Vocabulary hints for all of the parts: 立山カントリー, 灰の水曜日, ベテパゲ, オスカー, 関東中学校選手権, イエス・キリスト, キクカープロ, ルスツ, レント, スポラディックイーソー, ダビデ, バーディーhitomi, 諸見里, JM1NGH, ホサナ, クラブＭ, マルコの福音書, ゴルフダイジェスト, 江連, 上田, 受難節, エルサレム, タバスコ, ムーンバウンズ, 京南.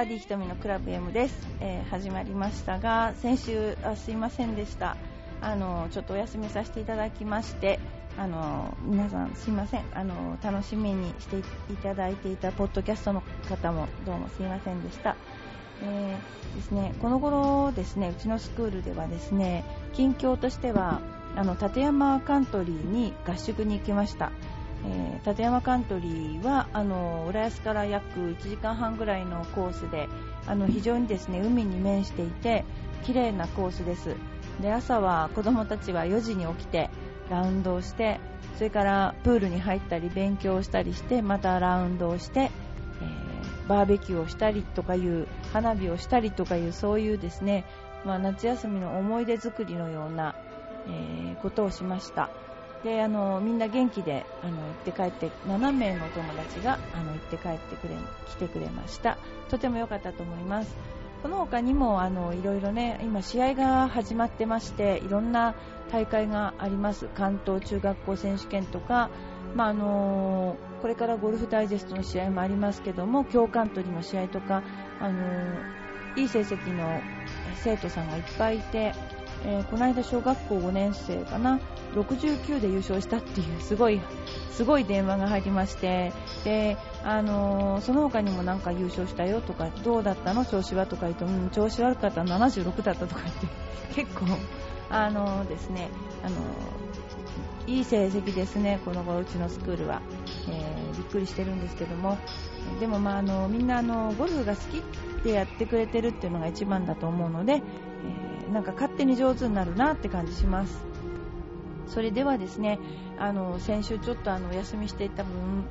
バーディーひとみのクラブ M です、始まりましたが、先週すいませんでした。ちょっとお休みさせていただきまして、皆さんすいません、楽しみにしていただいていたポッドキャストの方もどうもすいませんでした。ですね、この頃ですね、うちのスクールではですね、近況としては立山カントリーに合宿に行きました。立山カントリーは浦安から約1時間半ぐらいのコースで、非常にですね海に面していて綺麗なコースです。で、朝は子どもたちは4時に起きてラウンドをして、それからプールに入ったり勉強したりして、またラウンドをして、バーベキューをしたりとかいう花火をしたりとかいう、そういうですね、夏休みの思い出作りのような、ことをしました。で、みんな元気で行って帰って、7名のお友達が行って帰って来てくれました。とても良かったと思います。この他にもいろいろね、今試合が始まってまして、いろんな大会があります。関東中学校選手権とか、これからゴルフダイジェストの試合もありますけども、強カントリーの試合とか、いい成績の生徒さんがいっぱいいて、この間小学校5年生かな、69で優勝したっていうすごい電話が入りまして、で、その他にもなんか優勝したよとか、どうだったの調子はとか言って、調子悪かったら76だったとか言って結構ですね、いい成績ですね、この頃うちのスクールは。びっくりしてるんですけども、でもみんなゴルフが好きってやってくれてるっていうのが一番だと思うので、なんか勝手に上手になるなって感じします。それではですね、先週ちょっとお休みしていた分、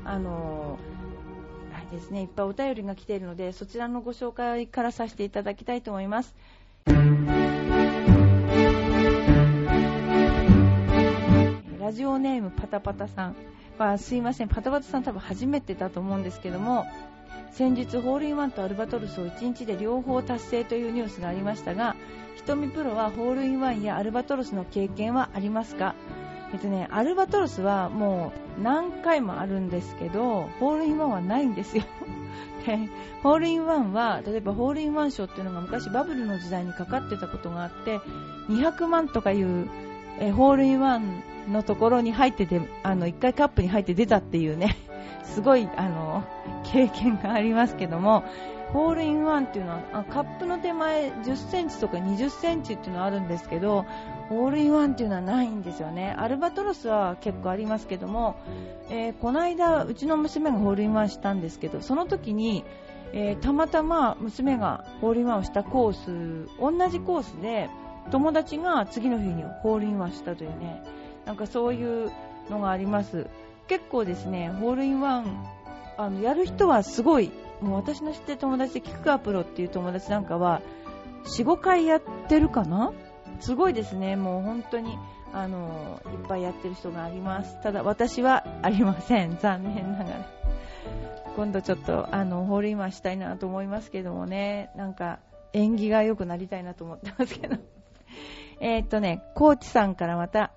ですね、いっぱいお便りが来ているので、そちらのご紹介からさせていただきたいと思います。ラジオネームパタパタさん、すいません、パタパタさん多分初めてだと思うんですけども、先日ホールインワンとアルバトルスを1日で両方達成というニュースがありましたが、ひとみプロはホールインワンやアルバトルスの経験はありますか？アルバトルスはもう何回もあるんですけど、ホールインワンはないんですよで、ホールインワンは、例えばホールインワン賞っていうのが昔バブルの時代にかかってたことがあって、200万とかいうホールインワンのところに入ってて、1回カップに入って出たっていうねすごい経験がありますけども、ホールインワンっていうのはカップの手前10センチとか20センチっていうのはあるんですけど、ホールインワンっていうのはないんですよね。アルバトロスは結構ありますけども、この間うちの娘がホールインワンしたんですけど、その時に、たまたま娘がホールインワンをしたコース、同じコースで友達が次の日にホールインワンしたというね、なんかそういうのがあります。結構ですね、ホールインワンやる人はすごい、もう私の知ってる友達でキクカープロっていう友達なんかは 4,5 回やってるかな、すごいですね。もう本当にいっぱいやってる人があります。ただ私はありません、残念ながら。今度ちょっとホールインワンしたいなと思いますけどもね、なんか縁起が良くなりたいなと思ってますけどコーチさんからまた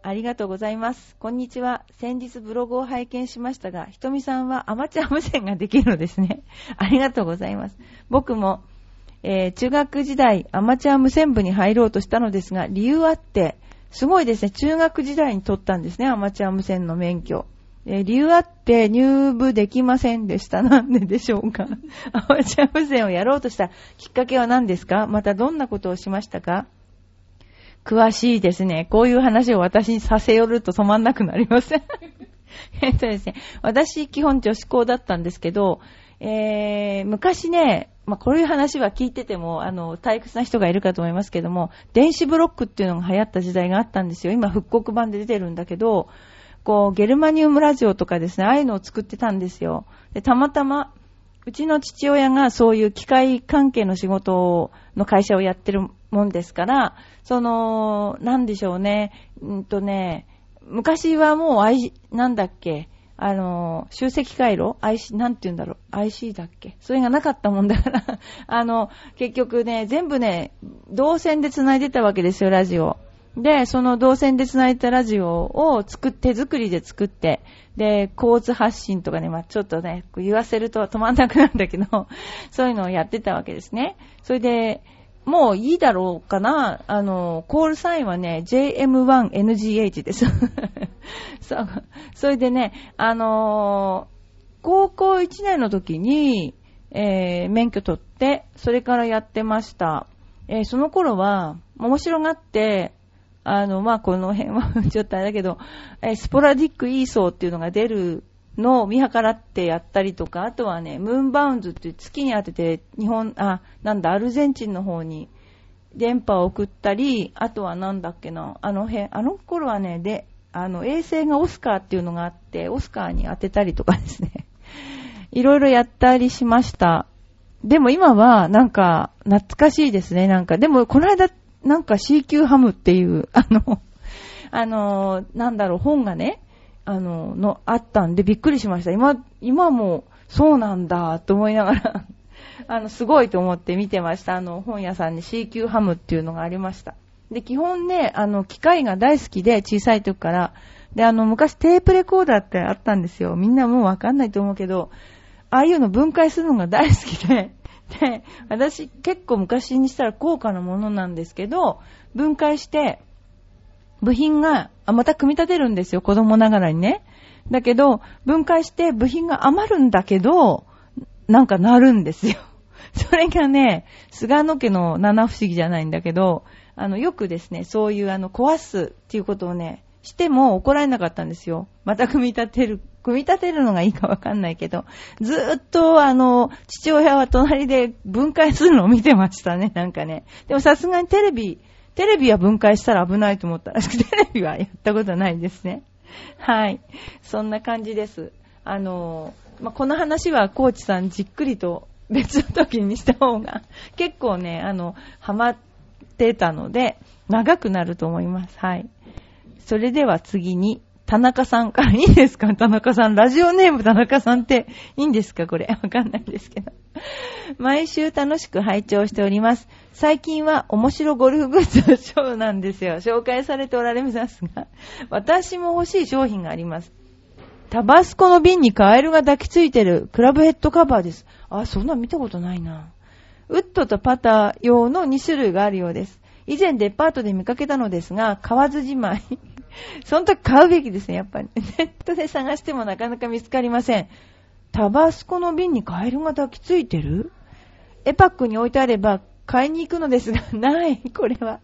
ありがとうございます。こんにちは。先日ブログを拝見しましたが、ひとみさんはアマチュア無線ができるのですねありがとうございます。僕も、中学時代アマチュア無線部に入ろうとしたのですが、理由あって、すごいですね、中学時代に取ったんですね、アマチュア無線の免許。理由あって入部できませんでした。なんででしょうかアマチュア無線をやろうとしたきっかけは何ですか？またどんなことをしましたか？詳しいですね。こういう話を私にさせよると止まんなくなりませんですね、私基本女子校だったんですけど、昔ね、こういう話は聞いてても退屈な人がいるかと思いますけども、電子ブロックっていうのが流行った時代があったんですよ。今復刻版で出てるんだけど、こうゲルマニウムラジオとかですね、ああいうのを作ってたんですよ。で、たまたまうちの父親がそういう機械関係の仕事の会社をやってるもんですから、なんでしょうね、昔はもう集積回路 IC、 なんて言うんだろう、 IC だっけ、それがなかったもんだから結局ね、全部ね、導線で繋いでたわけですよ、ラジオ。で、その動線でつないだラジオを手作りで作って、で、交通発信とかね、まぁ、ちょっとね、言わせると止まんなくなるんだけど、そういうのをやってたわけですね。それで、もういいだろうかな、コールサインはね、JM1NGH です。そう。それでね、高校1年の時に、免許取って、それからやってました。その頃は、面白がって、まあ、この辺はちょっとあれだけど、スポラディックイーソーっていうのが出るのを見計らってやったりとか、あとはね、ムーンバウンズっていう月に当てて、アルゼンチンの方に電波を送ったり、あとはなんだっけな、あの頃はね、で、衛星がオスカーっていうのがあって、オスカーに当てたりとかですね。いろいろやったりしました。でも今は、なんか、懐かしいですね、なんか。でも、この間、なんか C 級ハムっていう、本がね、あったんでびっくりしました。今もそうなんだと思いながら、すごいと思って見てました。本屋さんに C 級ハムっていうのがありました。で、基本ね、機械が大好きで、小さい時から。で、昔テープレコーダーってあったんですよ。みんなもうわかんないと思うけど、ああいうの分解するのが大好きで、で、私結構昔にしたら高価なものなんですけど、分解して、部品が、また組み立てるんですよ、子供ながらにね。だけど、分解して部品が余るんだけど、なんかなるんですよ。それがね、菅野家の七不思議じゃないんだけど、よくですね、そういう壊すっていうことをね、しても怒られなかったんですよ。また組み立てるのがいいかわかんないけど、ずーっと父親は隣で分解するのを見てましたね、なんかね。でもさすがにテレビは分解したら危ないと思ったらしく、テレビはやったことないですね。はい。そんな感じです。まあ、この話はコーチさんじっくりと別の時にした方が、結構ね、ハマってたので、長くなると思います。はい。それでは次に、田中さんからいいですか？田中さん、ラジオネーム田中さんっていいんですか？これわかんないですけど。毎週楽しく拝聴しております。最近は面白ゴルフグッズのショーなんですよ。紹介されておられますが、私も欲しい商品があります。タバスコの瓶にカエルが抱きついてるクラブヘッドカバーです。あ、そんな見たことないな。ウッドとパター用の2種類があるようです。以前デパートで見かけたのですが、買わずじまい。その時買うべきですね、やっぱり。ネットで探してもなかなか見つかりません。タバスコの瓶にカエルが抱きついてる？エパックに置いてあれば買いに行くのですが、ない、これは。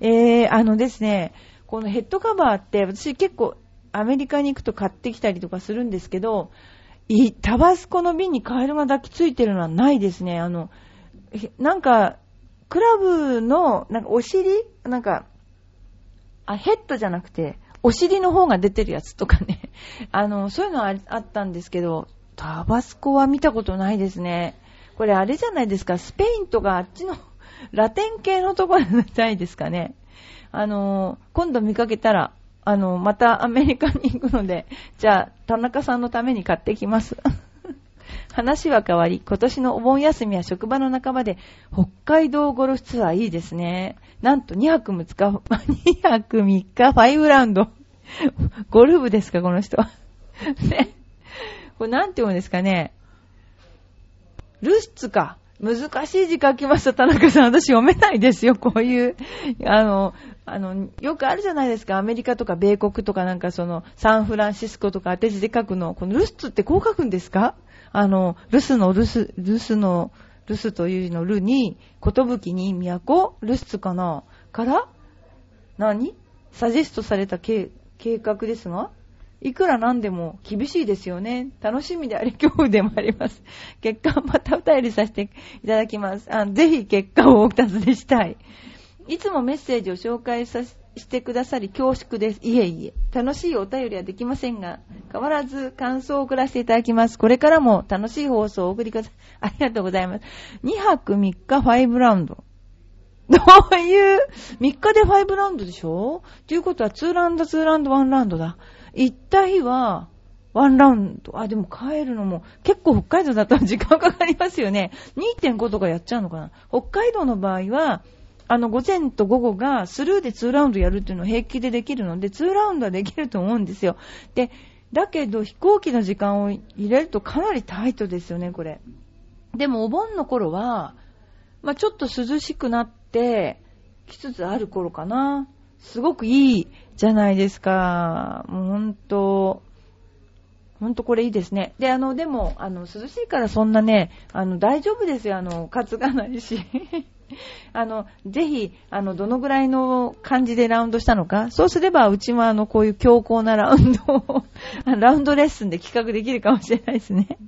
ですね、このヘッドカバーって私結構アメリカに行くと買ってきたりとかするんですけど、タバスコの瓶にカエルが抱きついてるのはないですね。なんか、クラブの、なんかお尻？なんか、ヘッドじゃなくて、お尻の方が出てるやつとかね。そういうのあったんですけど、タバスコは見たことないですね。これあれじゃないですか、スペインとかあっちのラテン系のところじゃないですかね。今度見かけたら、またアメリカに行くので、じゃあ、田中さんのために買ってきます。話は変わり、今年のお盆休みは職場の半ばで北海道ゴルフツアーいいですね。なんと2泊3日5ラウンド。ゴルフですか、この人は。ね。これなんて言うんですかね。ルスツか。難しい字書きました、田中さん。私読めないですよ、こういう。よくあるじゃないですか、アメリカとか米国とかなんかサンフランシスコとか当て字で書くの。このルスツってこう書くんですか？ルスという字のルに、ことぶきに都、ルスツかなから、サジェストされた計画ですが、いくらなんでも厳しいですよね。楽しみであり、恐怖でもあります。結果、またお便りさせていただきます。ぜひ結果をお尋ねしたい。いつもメッセージを紹介してくださり恐縮です。いえいえ。楽しいお便りはできませんが、変わらず感想を送らせていただきます。これからも楽しい放送をお送りください。ありがとうございます。2泊3日5ラウンド。どういう、3日で5ラウンドでしょ？ということは2ラウンド、2ラウンド、1ラウンドだ。行った日は、1ラウンド。あ、でも帰るのも、結構北海道だったら時間かかりますよね。2.5 とかやっちゃうのかな。北海道の場合は、午前と午後がスルーで2ラウンドやるっていうのを平気でできるので、2ラウンドはできると思うんですよ。でだけど飛行機の時間を入れるとかなりタイトですよね、これ。でもお盆の頃は、まあ、ちょっと涼しくなってきつつある頃かな、すごくいいじゃないですか。もう本当これいいですね。で、でも、涼しいからそんなね、大丈夫ですよ、担がないし。ぜひ、どのぐらいの感じでラウンドしたのか。そうすれば、うちもこういう強硬なラウンドを、ラウンドレッスンで企画できるかもしれないですね。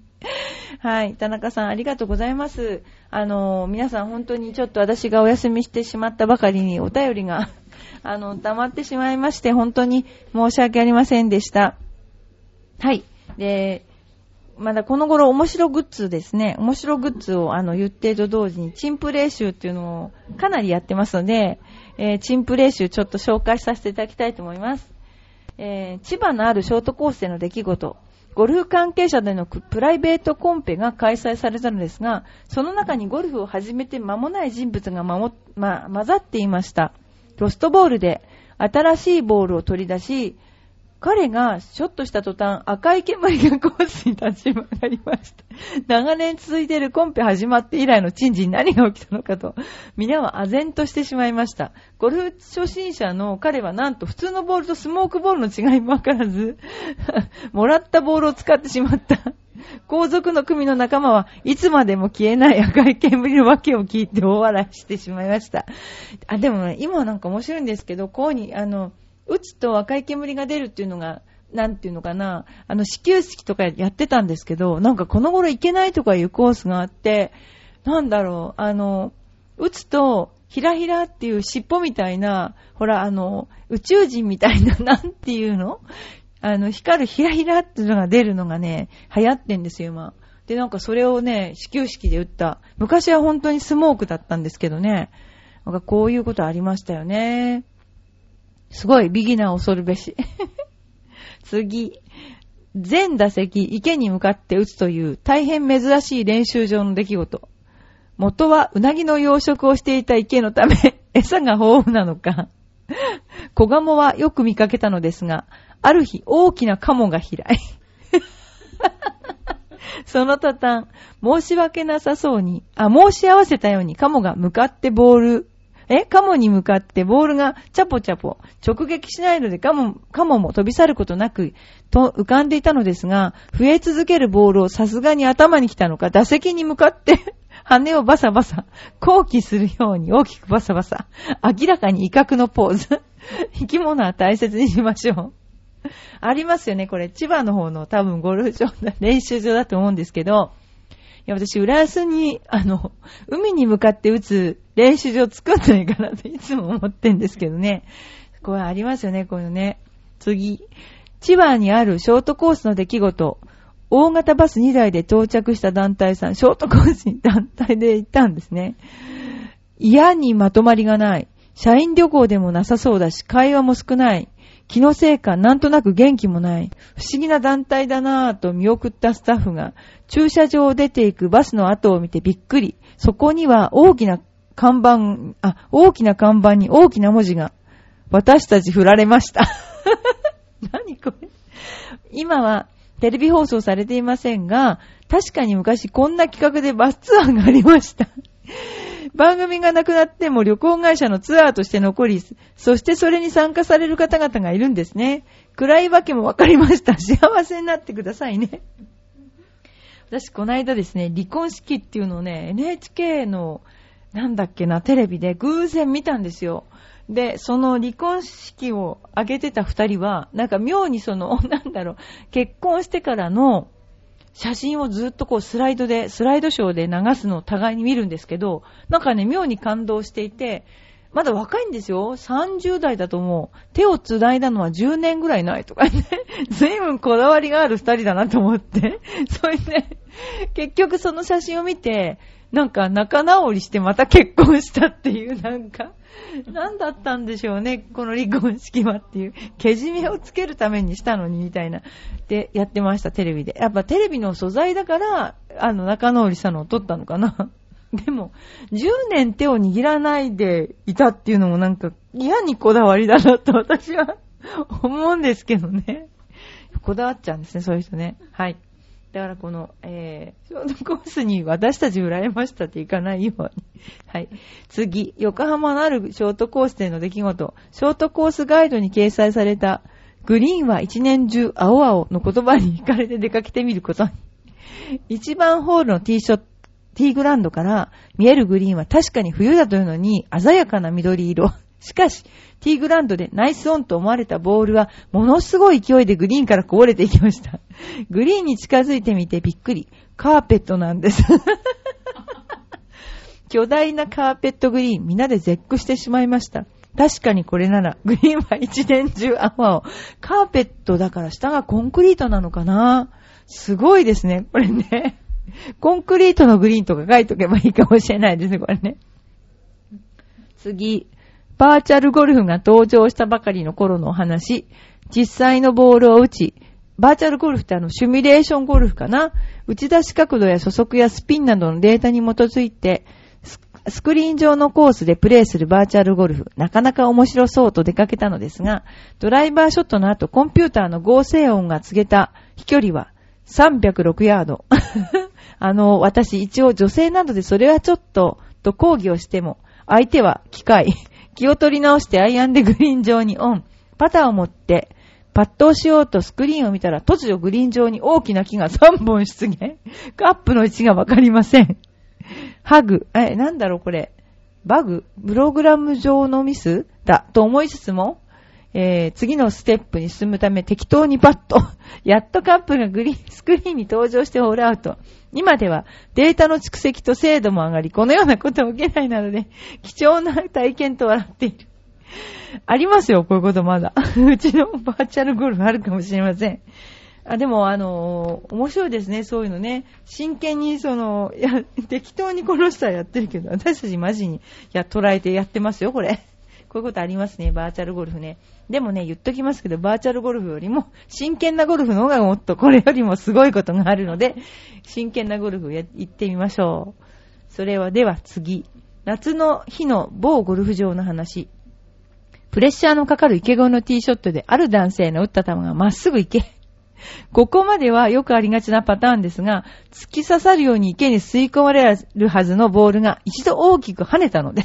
はい、田中さんありがとうございます。皆さん本当にちょっと私がお休みしてしまったばかりにお便りが、溜まってしまいまして、本当に申し訳ありませんでした。はい。で、まだこの頃面白グッズですね。面白グッズを言っていると同時にチンプレー集っていうのをかなりやってますので、チンプレー集ちょっと紹介させていただきたいと思います。千葉のあるショートコースでの出来事、ゴルフ関係者でのプライベートコンペが開催されたのですが、その中にゴルフを始めて間もない人物が混ざっていました。ロストボールで新しいボールを取り出し、彼がショットした途端、赤い煙がコースに立ち上がりました。長年続いているコンペ始まって以来の珍事に何が起きたのかと、皆は唖然としてしまいました。ゴルフ初心者の彼はなんと普通のボールとスモークボールの違いもわからず、もらったボールを使ってしまった。後続の組の仲間はいつまでも消えない赤い煙の訳を聞いて大笑いしてしまいました。あ、でも、ね、今はなんか面白いんですけど、こうに、打つと赤い煙が出るっていうのが、なんていうのかな、始球式とかやってたんですけど、なんかこの頃行けないとかいうコースがあって、なんだろう、打つと、ひらひらっていう尻尾みたいな、ほら、宇宙人みたいな、なんていうの光るひらひらっていうのが出るのがね、流行ってんですよ、今。で、なんかそれをね、始球式で打った。昔は本当にスモークだったんですけどね、なんかこういうことありましたよね。すごい、ビギナー恐るべし。次。全打席、池に向かって打つという大変珍しい練習場の出来事。元はうなぎの養殖をしていた池のため、餌が豊富なのか。子ガモはよく見かけたのですが、ある日大きなカモが飛来。その途端、申し合わせたようにカモが向かってカモに向かってボールがチャポチャポ直撃しないのでカモも飛び去ることなくと浮かんでいたのですが、増え続けるボールをさすがに頭に来たのか、打席に向かって羽をバサバサ、抗議するように大きくバサバサ、明らかに威嚇のポーズ。生き物は大切にしましょう。ありますよね、これ。千葉の方の多分ゴルフ場の練習場だと思うんですけど、いや、私、浦安に、海に向かって打つ練習場作んないかなといつも思ってんですけどね。これありますよね、こういうのね。次。千葉にあるショートコースの出来事。大型バス2台で到着した団体さん、ショートコースに団体で行ったんですね。嫌にまとまりがない。社員旅行でもなさそうだし、会話も少ない。気のせいかなんとなく元気もない不思議な団体だなぁと見送ったスタッフが駐車場を出ていくバスの後を見てびっくり。そこには大きな看板に大きな文字が、私たち振られました。何これ。今はテレビ放送されていませんが、確かに昔こんな企画でバスツアーがありました。番組がなくなっても旅行会社のツアーとして残り、そしてそれに参加される方々がいるんですね。暗いわけもわかりました。幸せになってくださいね。私、この間ですね、離婚式っていうのをね、NHK の、テレビで偶然見たんですよ。で、その離婚式を挙げてた二人は、なんか妙に結婚してからの写真をずっとこうスライドショーで流すのを互いに見るんですけど、なんかね、妙に感動していて、まだ若いんですよ。30代だと思う。手をつないだのは10年ぐらいないとかね。ずいぶんこだわりがある二人だなと思って。それで、ね、結局その写真を見て、なんか仲直りしてまた結婚したっていう、なんか、なんだったんでしょうね、この離婚式はっていう。けじめをつけるためにしたのにみたいな。で、やってました、テレビで。やっぱテレビの素材だから、仲直りしたのを撮ったのかな。でも10年手を握らないでいたっていうのもなんか嫌にこだわりだなと私は思うんですけどね。こだわっちゃうんですね、そういう人ね。はい。だからこの、ショートコースに私たち羨ましたっていかないように。はい。次、横浜のあるショートコースでの出来事。ショートコースガイドに掲載されたグリーンは一年中青々の言葉に惹かれて出かけてみることに。1番ホールのティーグラウンドから見えるグリーンは確かに冬だというのに鮮やかな緑色。しかし、ティーグラウンドでナイスオンと思われたボールはものすごい勢いでグリーンからこぼれていきました。グリーンに近づいてみてびっくり。カーペットなんです。巨大なカーペットグリーン、みんなで絶句してしまいました。確かにこれなら、グリーンは一年中青を。カーペットだから下がコンクリートなのかな。すごいですね、これね。コンクリートのグリーンとか書いとけばいいかもしれないですね、これね。次。バーチャルゴルフが登場したばかりの頃のお話。実際のボールを打ち、バーチャルゴルフってシミュレーションゴルフかな。打ち出し角度や初速やスピンなどのデータに基づいて、スクリーン上のコースでプレーするバーチャルゴルフ、なかなか面白そうと出かけたのですが、ドライバーショットの後、コンピューターの合成音が告げた飛距離は306ヤード。私一応女性なのでそれはちょっと、と抗議をしても、相手は機械。気を取り直してアイアンでグリーン上にオン。パターを持ってパットをしようとスクリーンを見たら、突如グリーン上に大きな木が3本出現。カップの位置がわかりません。ハグ、なんだろうこれ。バグ、プログラム上のミスだと思いつつも、次のステップに進むため適当にパッと。やっとカップがスクリーンに登場してホールアウト。今ではデータの蓄積と精度も上がり、このようなことは受けないなので貴重な体験と笑っている。ありますよ、こういうことまだ。うちのバーチャルゴルフあるかもしれません。でも面白いですね、そういうのね。真剣に適当にこの人はやってるけど、私たちマジに捉えてやってますよ、これ。こういうことありますね、バーチャルゴルフね。でもね、言っときますけど、バーチャルゴルフよりも真剣なゴルフの方がもっとこれよりもすごいことがあるので、真剣なゴルフや行ってみましょう。それはでは次、夏の日の某ゴルフ場の話。プレッシャーのかかる池越えのティーショットで、ある男性の打った球がまっすぐ池。ここまではよくありがちなパターンですが、突き刺さるように池に吸い込まれるはずのボールが一度大きく跳ねたので、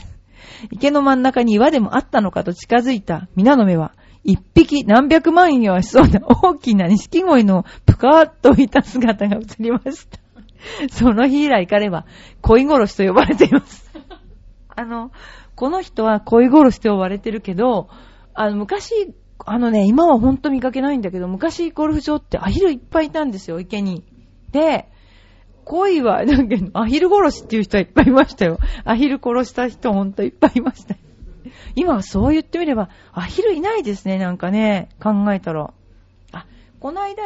池の真ん中に岩でもあったのかと近づいた皆の目は、一匹何百万円はしそうな大きな錦鯉のぷかーっと浮いた姿が映りました。その日以来彼は鯉殺しと呼ばれています。この人は鯉殺しと呼ばれてるけど、昔、今は本当見かけないんだけど、昔ゴルフ場ってアヒルいっぱいいたんですよ、池に。で、恋はなんかアヒル殺しっていう人はいっぱいいましたよ。アヒル殺した人ほんといっぱいいました。今はそう言ってみればアヒルいないですね、なんかね、考えたら。あ、この間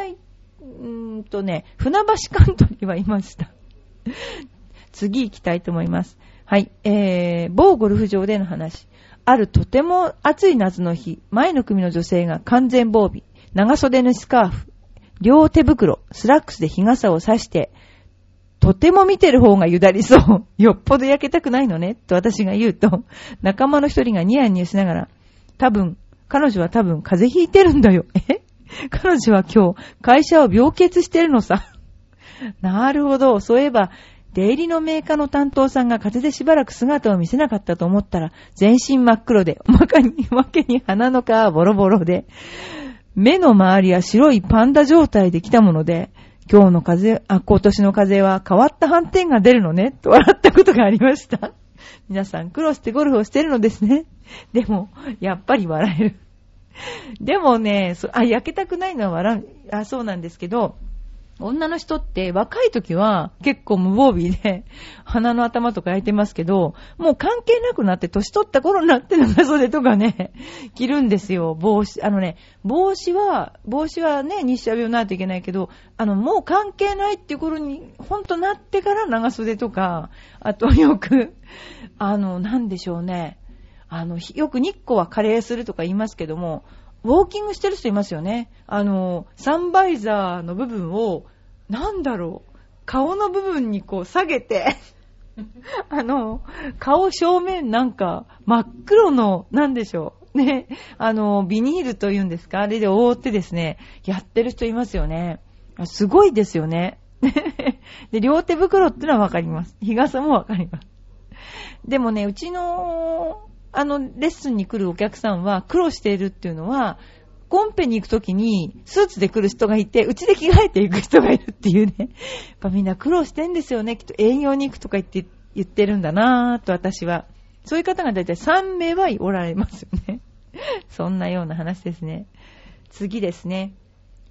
船橋カントリーはいました。次行きたいと思います。はい、某ゴルフ場での話。あるとても暑い夏の日、前の組の女性が完全防備、長袖のスカーフ、両手袋、スラックスで日傘を差して。とても見てる方がゆだりそう。よっぽど焼けたくないのね、と私が言うと、仲間の一人がニヤニヤしながら、彼女は多分風邪ひいてるんだよ。彼女は今日、会社を病欠してるのさ。なるほど。そういえば、出入りのメーカーの担当さんが風邪でしばらく姿を見せなかったと思ったら、全身真っ黒で、おまけに鼻の皮はボロボロで、目の周りは白いパンダ状態で来たもので、今年の風は変わった斑点が出るのね、と笑ったことがありました。皆さん苦労してゴルフをしてるのですね。でも、やっぱり笑える。でもね、焼けたくないのはそうなんですけど、女の人って若い時は結構無防備で鼻の頭とか焼いてますけど、もう関係なくなって年取った頃になって長袖とかね、着るんですよ。帽子はね、日射病にならないといけないけど、もう関係ないっていう頃にほんとなってから長袖とか、あとよく、なんでしょうね。よく日光は加齢するとか言いますけども、ウォーキングしてる人いますよね。サンバイザーの部分を、顔の部分にこう下げて顔正面なんか真っ黒の、なんでしょうね、ビニールというんですか、あれで覆ってですね、やってる人いますよね。すごいですよね。で、両手袋ってのはわかります。日傘もわかります。でもね、うちのレッスンに来るお客さんは苦労しているっていうのは、コンペに行くときにスーツで来る人がいて、うちで着替えていく人がいるっていうね。やっぱみんな苦労してんですよね。きっと営業に行くとか言ってるんだなぁと、私は。そういう方がだいたい3名はおられますよね。そんなような話ですね。次ですね。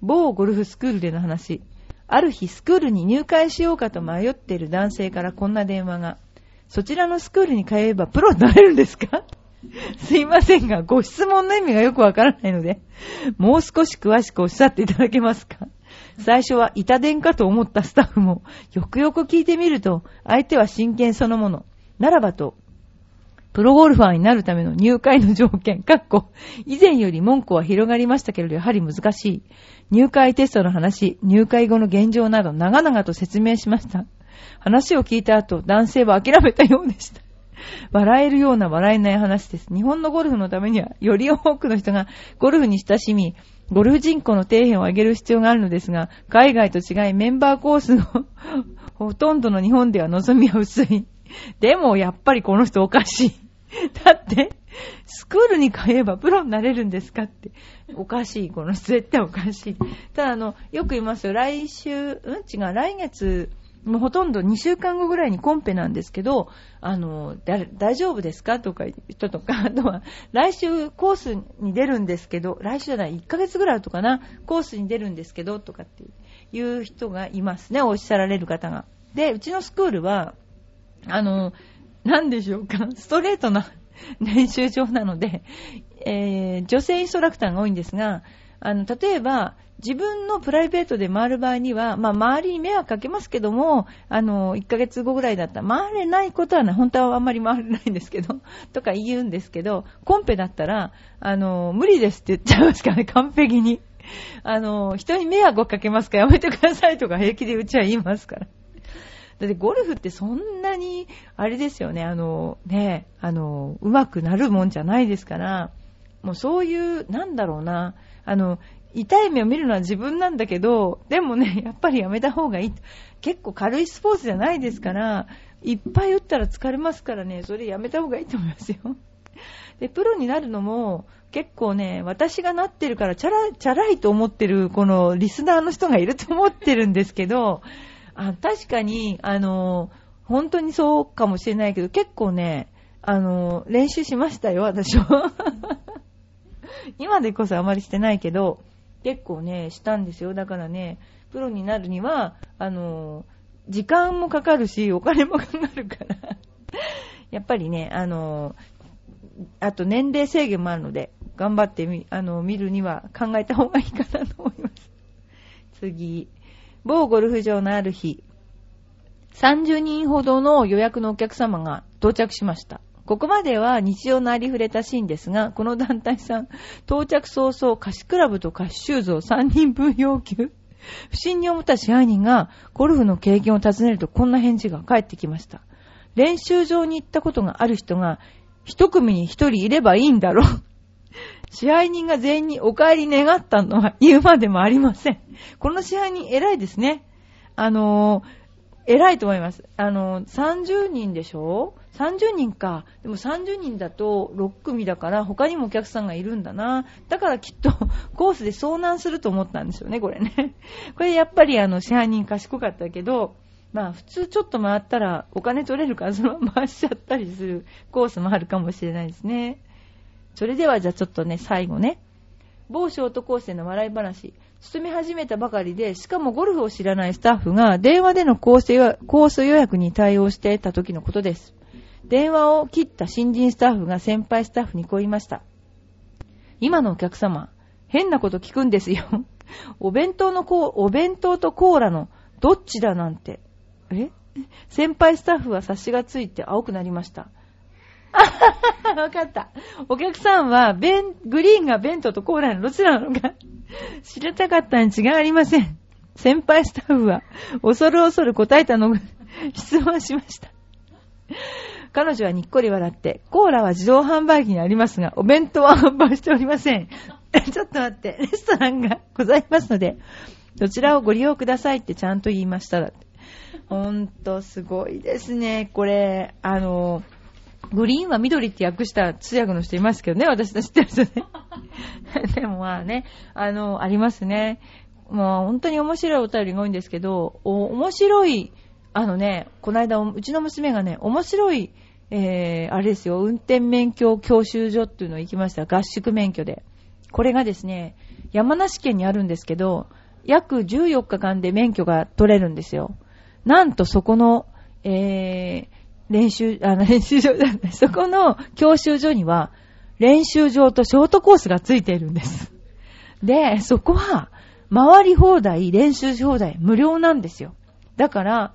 某ゴルフスクールでの話。ある日スクールに入会しようかと迷っている男性からこんな電話が。そちらのスクールに通えばプロになれるんですか？すいませんが、ご質問の意味がよくわからないので、もう少し詳しくおっしゃっていただけますか？最初は板伝かと思ったスタッフも、よくよく聞いてみると、相手は真剣そのもの。ならばと、プロゴルファーになるための入会の条件、以前より文句は広がりましたけれど、やはり難しい。入会テストの話、入会後の現状など、長々と説明しました。話を聞いた後、男性は諦めたようでした。笑えるような笑えない話です。日本のゴルフのためには、より多くの人がゴルフに親しみ、ゴルフ人口の底辺を上げる必要があるのですが、海外と違いメンバーコースのほとんどの日本では望みは薄い。でもやっぱりこの人おかしい。だってスクールに通えばプロになれるんですかって、おかしい、この人絶対おかしい。ただよく言いますよ。来月もうほとんど2週間後ぐらいにコンペなんですけど、大丈夫ですかとか人とか、あとは来週コースに出るんですけど、来週じゃない1ヶ月ぐらいとかな、コースに出るんですけどとかっていう人がいますね、おっしゃられる方が。で、うちのスクールは何でしょうか、ストレートな練習場なので、女性インストラクターが多いんですが、例えば自分のプライベートで回る場合には、まあ、周りに迷惑かけますけども、1ヶ月後ぐらいだったら回れないことはね、本当はあんまり回れないんですけど、とか言うんですけど、コンペだったら、無理ですって言っちゃいますからね、完璧に。人に迷惑をかけますからやめてくださいとか平気でうちは言いますから。だってゴルフってそんなに、あれですよね、上手くなるもんじゃないですから、もうそういう、なんだろうな、痛い目を見るのは自分なんだけど、でもね、やっぱりやめた方がいい。結構軽いスポーツじゃないですから、いっぱい打ったら疲れますからね、それやめた方がいいと思いますよ。で、プロになるのも結構ね、私がなってるからチャラいと思ってる、このリスナーの人がいると思ってるんですけど、確かに、本当にそうかもしれないけど、結構ね、練習しましたよ、私は。今でこそあまりしてないけど、結構ねしたんですよ。だからね、プロになるには時間もかかるしお金もかかるからやっぱりね、あと年齢制限もあるので、頑張って見るには考えた方がいいかなと思います。次、某ゴルフ場のある日、30人ほどの予約のお客様が到着しました。ここまでは日常のありふれたシーンですが、この団体さん、到着早々、貸しクラブと貸しシューズを3人分要求。不審に思った支配人が、ゴルフの経験を尋ねるとこんな返事が返ってきました。練習場に行ったことがある人が、一組に一人いればいいんだろう。支配人が全員にお帰り願ったのは言うまでもありません。この支配人偉いですね。偉いと思います。30人でしょ？30人か。でも30人だと6組だから、他にもお客さんがいるんだな。だからきっとコースで遭難すると思ったんですよね、これね。これやっぱり支配人賢かったけど、まあ普通ちょっと回ったらお金取れるからそのまま回しちゃったりするコースもあるかもしれないですね。それではじゃあちょっとね、最後ね。某ショートコースでの笑い話。勤め始めたばかりで、しかもゴルフを知らないスタッフが電話でのコース予約に対応していた時のことです。電話を切った新人スタッフが先輩スタッフにこう言いました。今のお客様、変なこと聞くんですよ。お弁当とコーラのどっちだなんて。先輩スタッフは察しがついて青くなりました。わかった。お客さんはグリーンが弁当とコーラのどちらなのか知りたかったに違いありません。先輩スタッフは恐る恐る答えたのが質問しました。彼女はにっこり笑って、コーラは自動販売機にありますが、お弁当は販売しておりません。ちょっと待って、レストランがございますので、どちらをご利用くださいってちゃんと言いました。ほんとすごいですね。これ、グリーンは緑って訳した通訳の人いますけどね、私の知ってる人ね。でもまあね、ありますね。まあ本当に面白いお便りが多いんですけど、面白い、この間うちの娘がね、面白い、あれですよ、運転免許教習所っていうの行きました。合宿免許で。これがですね、山梨県にあるんですけど、約14日間で免許が取れるんですよ。なんとそこの、そこの教習所には練習場とショートコースがついているんです。で、そこは回り放題、練習し放題、無料なんですよ。だから、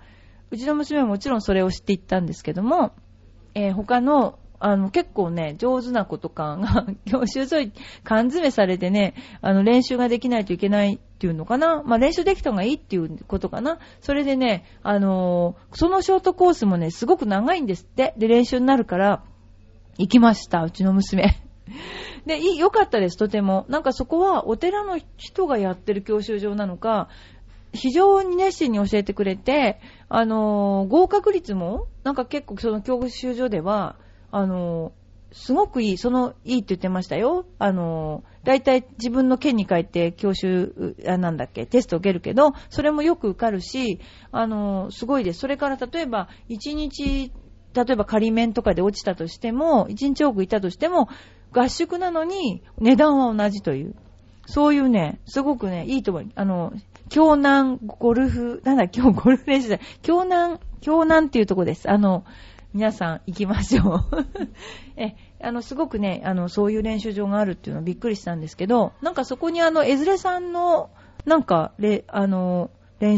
うちの娘はもちろんそれを知っていったんですけども、他の、結構ね、上手な子とかが教習所に缶詰されてね、練習ができないといけないっていうのかな。まあ、練習できた方がいいっていうことかな。それでね、そのショートコースもね、すごく長いんですって。で、練習になるから、行きました、うちの娘。で、良かったです、とても。なんかそこは、お寺の人がやってる教習場なのか、非常に熱心に教えてくれて、合格率も、なんか結構その教習所では、すごくいい、いいって言ってましたよ。だいたい自分の県に帰ってテストを受けるけど、それもよく受かるし、すごいです。それから例えば、仮免とかで落ちたとしても、一日多くいたとしても、合宿なのに値段は同じという。そういうね、すごくね、いいと思う。ゴルフ練習じゃない。京南っていうとこです。皆さん行きましょうすごくねそういう練習場があるっていうのはびっくりしたんですけど、なんかそこに江連さんのなんか練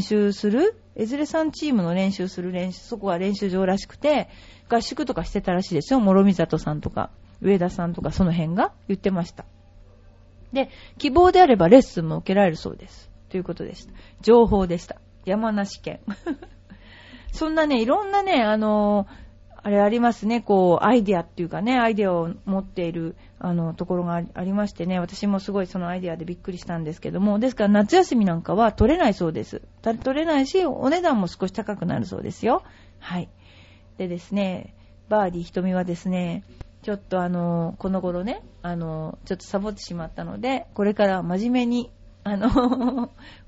習する江連さんチームのそこは練習場らしくて、合宿とかしてたらしいですよ。諸見里さんとか上田さんとかその辺が言ってました。で、希望であればレッスンも受けられるそうですということでした。情報でした、山梨県そんなね、いろんなねあれありますね、アイデアっていうかね、アイデアを持っている、ところがありましてね、私もすごいそのアイデアでびっくりしたんですけども、ですから夏休みなんかは取れないそうです。取れないし、お値段も少し高くなるそうですよ。はい。でですね、バーディー瞳はですね、ちょっとこの頃ね、ちょっとサボってしまったので、これから真面目に、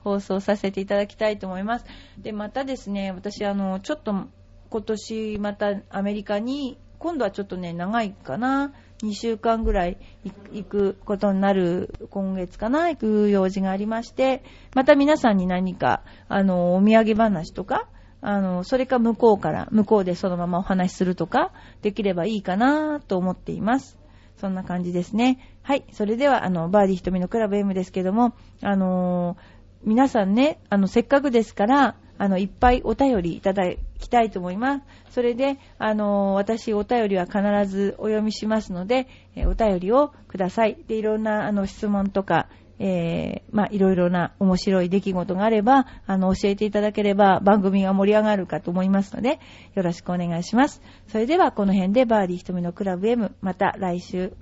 放送させていただきたいと思います。で、またですね、私ちょっと、今年またアメリカに今度はちょっとね長いかな、2週間ぐらい行くことになる、今月かな、行く用事がありまして、また皆さんに何かお土産話とかそれか向こうでそのままお話しするとかできればいいかなと思っています。そんな感じですね。はい。それではバーディー瞳のクラブ M ですけども、皆さんねせっかくですからいっぱいお便りいただきたいと思います。それで、私お便りは必ずお読みしますので、お便りをください。で、いろんな質問とか、いろいろな面白い出来事があれば、教えていただければ番組が盛り上がるかと思いますので、よろしくお願いします。それではこの辺でバーディー瞳のクラブ M、また来週